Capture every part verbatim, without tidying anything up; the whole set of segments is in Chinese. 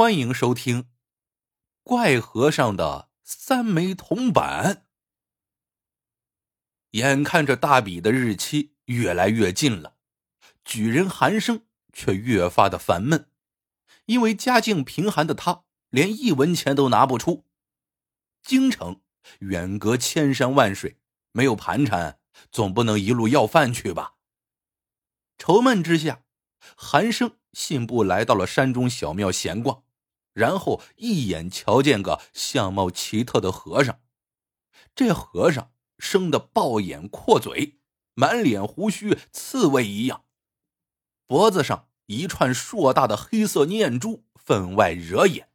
欢迎收听《怪和尚的三枚铜板》。眼看着大比的日期越来越近了，举人韩生却越发的烦闷，因为家境贫寒的他连一文钱都拿不出。京城远隔千山万水，没有盘缠，总不能一路要饭去吧。愁闷之下，韩生信步来到了山中小庙闲逛，然后一眼瞧见个相貌奇特的和尚。这和尚生得豹眼阔嘴，满脸胡须刺猬一样，脖子上一串硕大的黑色念珠分外惹眼，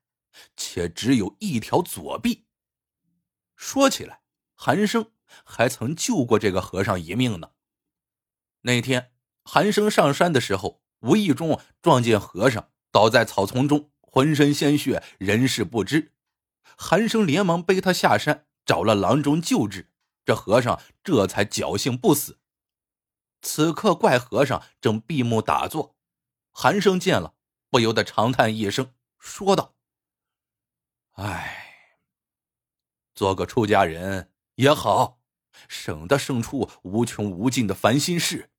且只有一条左臂。说起来，韩生还曾救过这个和尚一命呢。那天韩生上山的时候，无意中撞见和尚倒在草丛中，浑身鲜血，人事不知。韩生连忙背他下山，找了郎中救治，这和尚这才侥幸不死。此刻怪和尚正闭目打坐，韩生见了不由得长叹一声，说道：哎，做个出家人也好，省得生出无穷无尽的烦心事。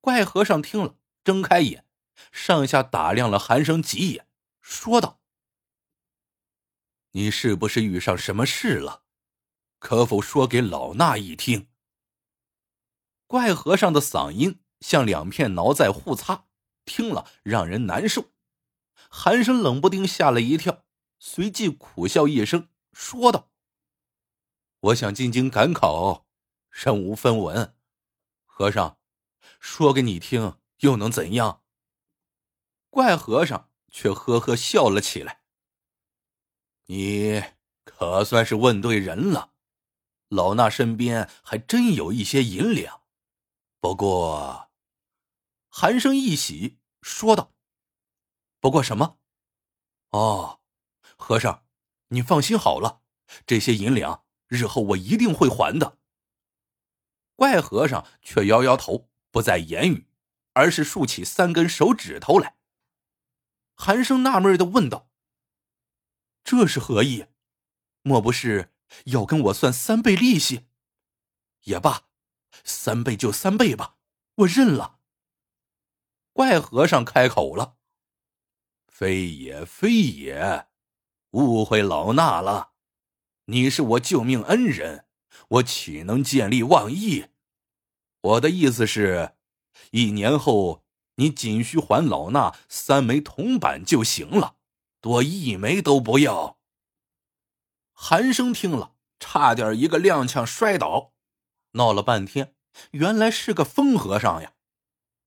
怪和尚听了睁开眼，上下打量了韩生几眼，说道：你是不是遇上什么事了？可否说给老衲一听？怪和尚的嗓音像两片挠在互擦，听了让人难受。韩生冷不丁吓了一跳，随即苦笑一声，说道：我想进京赶考，身无分文，和尚说给你听又能怎样？怪和尚却呵呵笑了起来：你可算是问对人了，老衲身边还真有一些银两。不过……韩生一喜，说道：不过什么？哦，和尚，你放心好了，这些银两日后我一定会还的。怪和尚却摇摇头，不再言语，而是竖起三根手指头来。韩生纳闷地问道：这是何意？莫不是要跟我算三倍利息？也罢，三倍就三倍吧，我认了。怪和尚开口了：非也非也，误会老衲了，你是我救命恩人，我岂能见利忘义？我的意思是，一年后你仅需还老衲三枚铜板就行了，多一枚都不要。韩生听了，差点一个踉跄摔倒，闹了半天，原来是个疯和尚呀！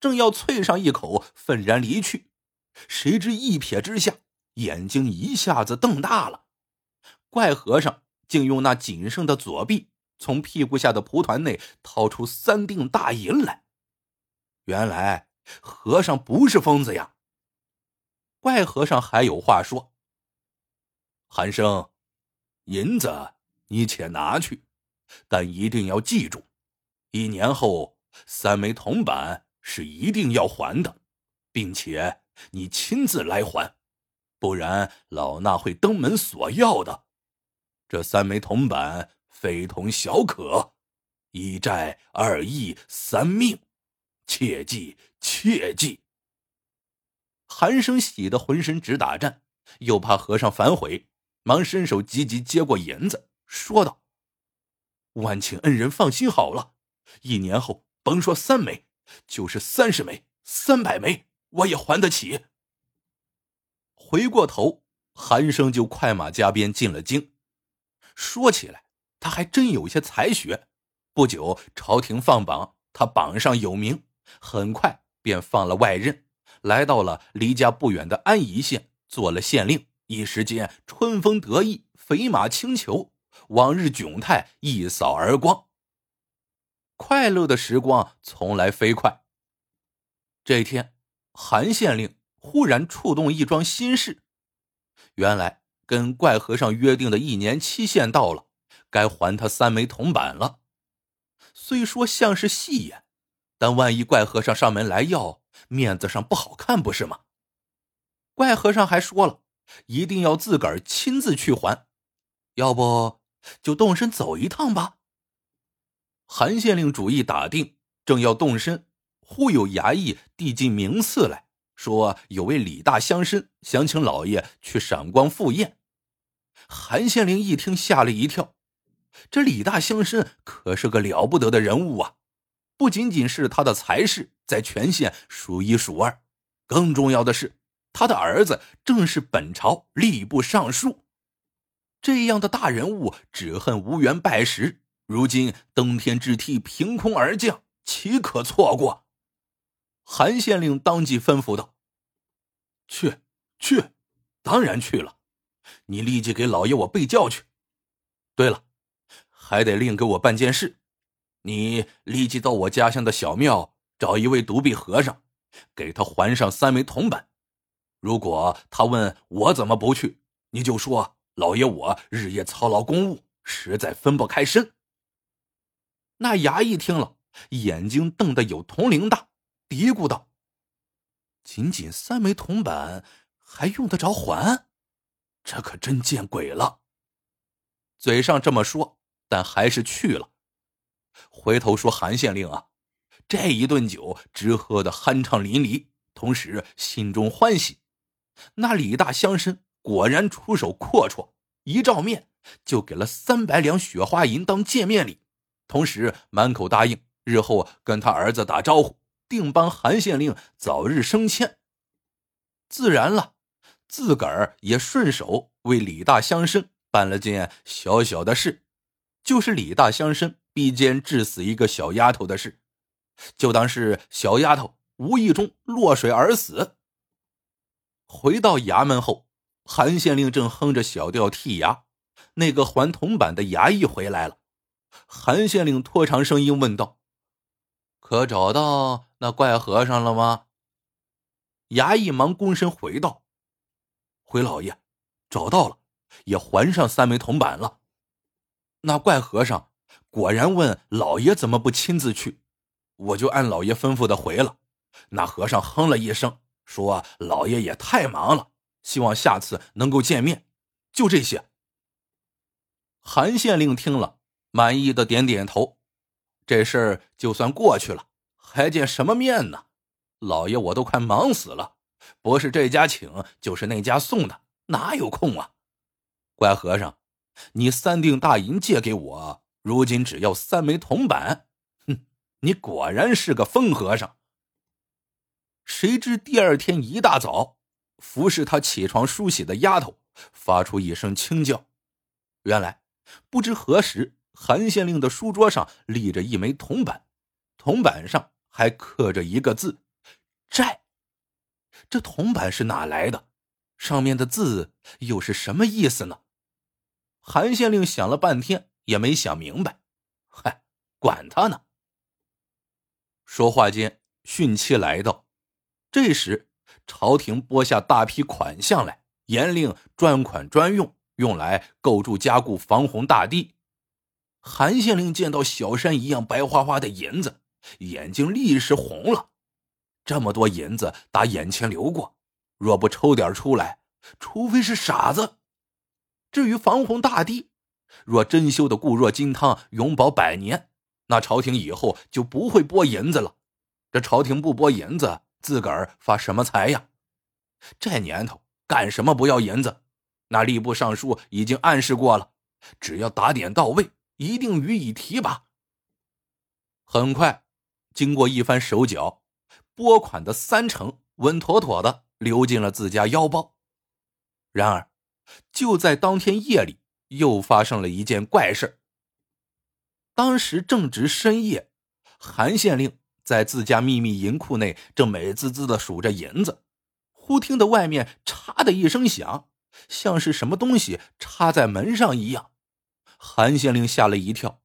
正要啐上一口，愤然离去，谁知一瞥之下，眼睛一下子瞪大了。怪和尚竟用那仅剩的左臂从屁股下的蒲团内掏出三锭大银来。原来和尚不是疯子呀！怪和尚还有话说：韩生，银子你且拿去，但一定要记住，一年后三枚铜板是一定要还的，并且你亲自来还，不然老衲会登门索要的。这三枚铜板非同小可，一债二义三命，切记切记。韩生喜得浑身直打颤，又怕和尚反悔，忙伸手急急接过银子，说道：万请恩人放心好了，一年后甭说三枚，就是三十枚三百枚我也还得起。回过头，韩生就快马加鞭进了京。说起来他还真有些才学，不久朝廷放榜，他榜上有名，很快便放了外任，来到了离家不远的安宜县，做了县令。一时间春风得意，肥马轻裘，往日窘态一扫而光。快乐的时光从来飞快。这天，韩县令忽然触动一桩心事，原来跟怪和尚约定的一年期限到了，该还他三枚铜板了。虽说像是戏言，但万一怪和尚上门来要，面子上不好看不是吗？怪和尚还说了，一定要自个儿亲自去还，要不就动身走一趟吧。韩县令主意打定，正要动身，忽有衙役递进名次来，说有位李大乡绅想请老爷去闪光赴宴。韩县令一听吓了一跳，这李大乡绅可是个了不得的人物啊，不仅仅是他的才识在全县数一数二，更重要的是他的儿子正是本朝吏部尚书。这样的大人物只恨无缘拜识，如今登天之梯凭空而降，岂可错过？韩县令当即吩咐道：去去，当然去了，你立即给老爷我备轿去。对了，还得另给我办件事，你立即到我家乡的小庙找一位独臂和尚，给他还上三枚铜板。如果他问我怎么不去，你就说老爷我日夜操劳公务，实在分不开身。那衙役听了，眼睛瞪得有铜铃大，嘀咕道：仅仅三枚铜板还用得着还？这可真见鬼了。嘴上这么说，但还是去了。回头说韩县令啊，这一顿酒直喝得酣畅淋漓，同时心中欢喜。那李大乡绅果然出手阔绰，一照面就给了三百两雪花银当见面礼，同时满口答应日后跟他儿子打招呼，定帮韩县令早日升迁。自然了，自个儿也顺手为李大乡绅办了件小小的事，就是李大乡绅逼奸致死一个小丫头的事，就当是小丫头无意中落水而死。回到衙门后，韩县令正哼着小调剔牙，那个还铜板的衙役回来了。韩县令拖长声音问道：可找到那怪和尚了吗？衙役忙躬身回道：回老爷，找到了，也还上三枚铜板了。那怪和尚果然问老爷怎么不亲自去，我就按老爷吩咐的回了。那和尚哼了一声，说老爷也太忙了，希望下次能够见面，就这些。韩县令听了，满意的点点头。这事儿就算过去了，还见什么面呢？老爷我都快忙死了，不是这家请就是那家送的，哪有空啊？乖和尚，你三锭大银借给我，如今只要三枚铜板，哼，你果然是个疯和尚。谁知第二天一大早，服侍他起床梳洗的丫头发出一声轻叫。原来不知何时，韩县令的书桌上立着一枚铜板，铜板上还刻着一个字：债。这铜板是哪来的？上面的字又是什么意思呢？韩县令想了半天也没想明白，嗨，管他呢。说话间，汛期来到，这时朝廷拨下大批款项来，严令专款专用，用来构筑加固防洪大堤。韩县令见到小山一样白花花的银子，眼睛立时红了。这么多银子打眼前流过，若不抽点出来，除非是傻子。至于防洪大堤，若真修的固若金汤，永保百年，那朝廷以后就不会拨银子了。这朝廷不拨银子，自个儿发什么财呀？这年头干什么不要银子？那吏部尚书已经暗示过了，只要打点到位，一定予以提拔。很快，经过一番手脚，拨款的三成稳妥妥的流进了自家腰包。然而，就在当天夜里，又发生了一件怪事。当时正值深夜，韩县令在自家秘密银库内正美滋滋地数着银子，忽听得外面嚓的一声响，像是什么东西插在门上一样。韩县令吓了一跳，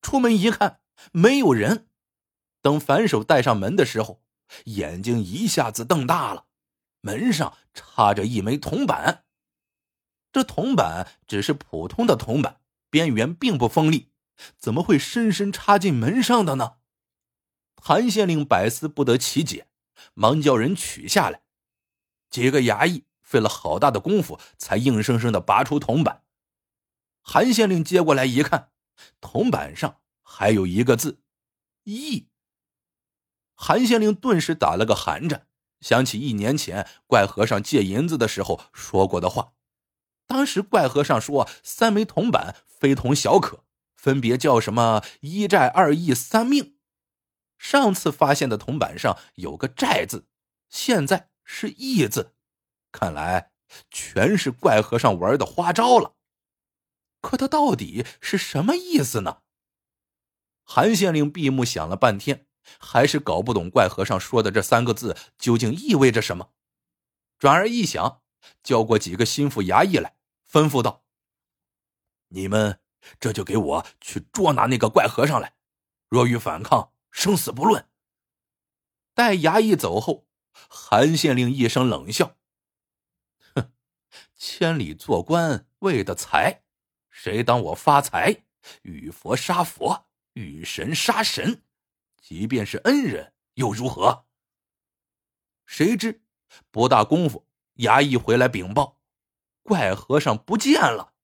出门一看，没有人。等反手带上门的时候，眼睛一下子瞪大了，门上插着一枚铜板。这铜板只是普通的铜板，边缘并不锋利，怎么会深深插进门上的呢？韩县令百思不得其解，忙叫人取下来。几个衙役费了好大的功夫，才硬生生地拔出铜板。韩县令接过来一看，铜板上还有一个字“义”。韩县令顿时打了个寒战，想起一年前怪和尚借银子的时候说过的话。当时怪和尚说三枚铜板非同小可，分别叫什么一债二义三命。上次发现的铜板上有个债字，现在是义字，看来全是怪和尚玩的花招了。可他到底是什么意思呢？韩县令闭目想了半天，还是搞不懂怪和尚说的这三个字究竟意味着什么。转而一想，叫过几个心腹衙役来，吩咐道：你们这就给我去捉拿那个怪和尚来，若欲反抗，生死不论。待衙役走后，韩县令一声冷笑：哼，千里做官为的财，谁当我发财？遇佛杀佛，遇神杀神，即便是恩人又如何？谁知不大功夫，衙役回来禀报，怪和尚不见了。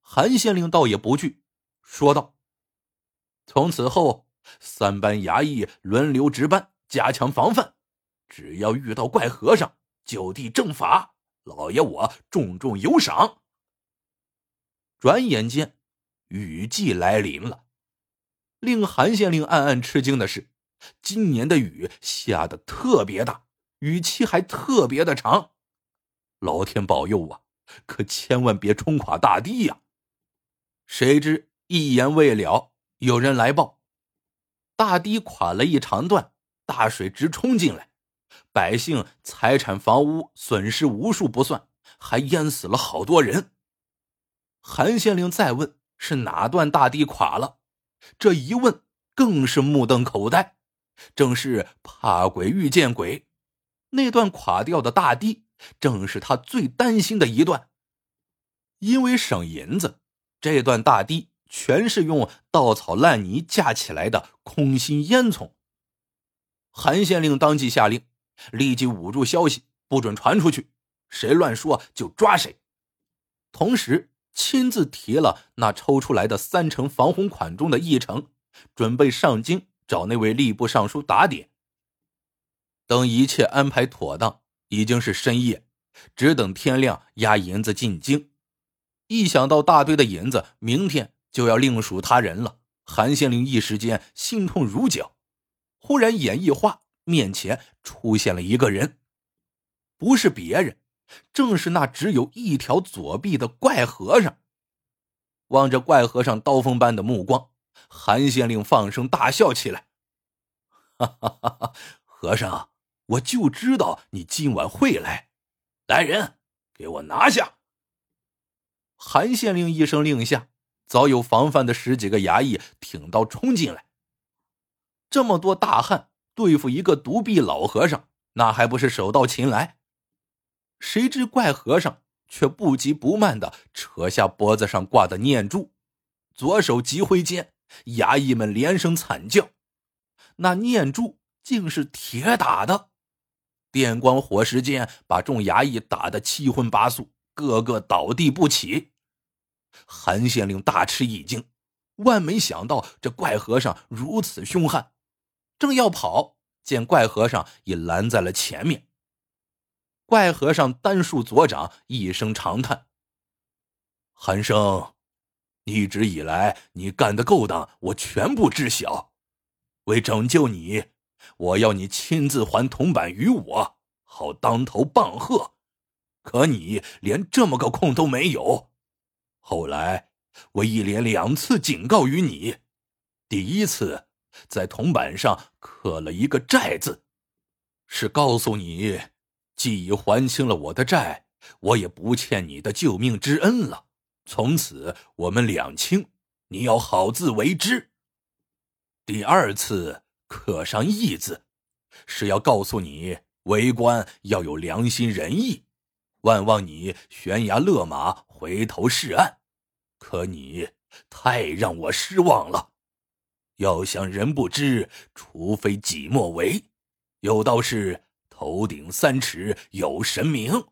韩县令倒也不惧，说道：从此后，三班衙役轮流值班，加强防范，只要遇到怪和尚，就地正法，老爷我重重有赏。转眼间，雨季来临了。令韩县令暗暗吃惊的是，今年的雨下得特别大，雨期还特别的长。老天保佑啊，可千万别冲垮大地呀！谁知一言未了，有人来报，大堤垮了一长段，大水直冲进来，百姓财产房屋损失无数不算，还淹死了好多人。韩县令再问是哪段大堤垮了，这一问更是目瞪口呆，正是怕鬼遇见鬼，那段垮掉的大堤正是他最担心的一段。因为省银子，这段大堤全是用稻草烂泥架起来的空心烟囱。韩县令当即下令，立即捂住消息，不准传出去，谁乱说就抓谁。同时亲自提了那抽出来的三成防洪款中的一成，准备上京找那位吏部尚书打点。等一切安排妥当，已经是深夜，只等天亮押银子进京。一想到大堆的银子明天就要另属他人了，韩县令一时间心痛如绞。忽然眼一花，面前出现了一个人，不是别人，正是那只有一条左臂的怪和尚。望着怪和尚刀锋般的目光，韩县令放声大笑起来：哈哈哈哈，和尚，我就知道你今晚会来，来人，给我拿下！韩县令一声令下，早有防范的十几个衙役挺刀冲进来。这么多大汉对付一个独臂老和尚，那还不是手到擒来？谁知怪和尚却不急不慢地扯下脖子上挂的念珠，左手急挥间，衙役们连声惨叫。那念珠竟是铁打的，电光火石间把众衙役打得七荤八素，个个倒地不起。韩县令大吃一惊，万没想到这怪和尚如此凶悍，正要跑，见怪和尚已拦在了前面。怪和尚单竖左掌，一声长叹：韩生，一直以来你干的勾当我全部知晓，为拯救你，我要你亲自还铜板于我，好当头棒喝。可你连这么个空都没有。后来我一连两次警告于你，第一次在铜板上刻了一个债字，是告诉你既已还清了我的债，我也不欠你的救命之恩了，从此我们两清，你要好自为之。第二次刻上义字，是要告诉你为官要有良心仁义，万望你悬崖勒马，回头是岸。可你太让我失望了，要想人不知，除非己莫为。有道是头顶三尺有神明。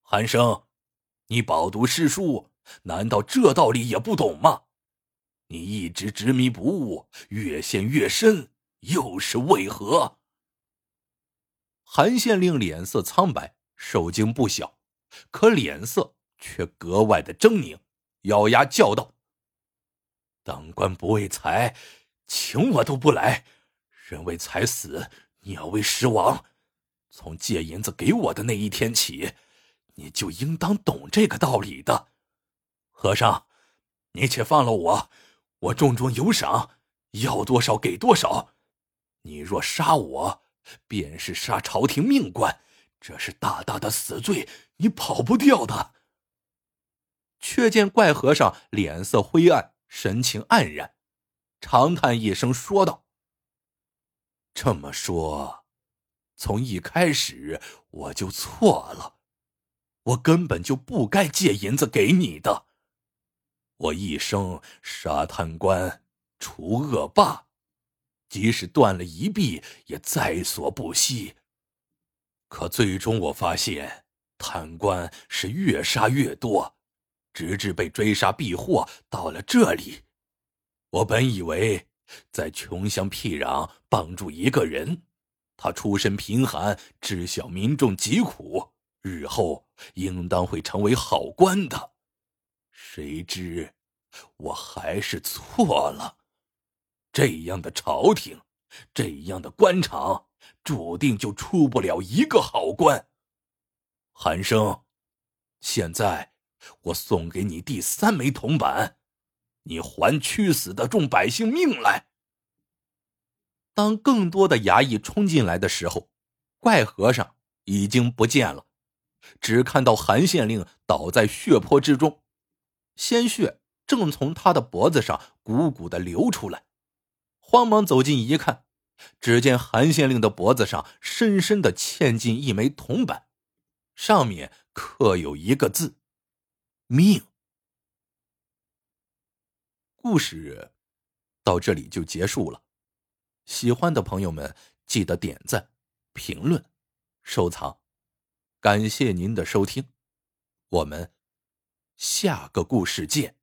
寒生，你饱读诗书，难道这道理也不懂吗？你一直执迷不悟，越陷越深，又是为何？韩县令脸色苍白，受惊不小，可脸色却格外的狰狞，咬牙叫道：当官不为财，请我都不来，人为财死，鸟为食亡。从借银子给我的那一天起，你就应当懂这个道理的。和尚，你且放了我，我重重有赏，要多少给多少。你若杀我，便是杀朝廷命官，这是大大的死罪，你跑不掉的。却见怪和尚脸色灰暗，神情黯然，长叹一声说道：这么说，从一开始我就错了，我根本就不该借银子给你的。我一生杀贪官，除恶霸，即使断了一臂也在所不惜。可最终我发现，贪官是越杀越多，直至被追杀避祸到了这里。我本以为在穷乡僻壤帮助一个人，他出身贫寒，知晓民众疾苦，日后应当会成为好官的。谁知我还是错了。这样的朝廷，这样的官场，注定就出不了一个好官。韩生，现在我送给你第三枚铜板，你还屈死的众百姓命来。当更多的衙役冲进来的时候，怪和尚已经不见了，只看到韩县令倒在血泊之中，鲜血正从他的脖子上汩汩地流出来。慌忙走近一看，只见韩县令的脖子上深深地嵌进一枚铜板，上面刻有一个字：命。故事到这里就结束了。喜欢的朋友们记得点赞、评论、收藏，感谢您的收听，我们下个故事见。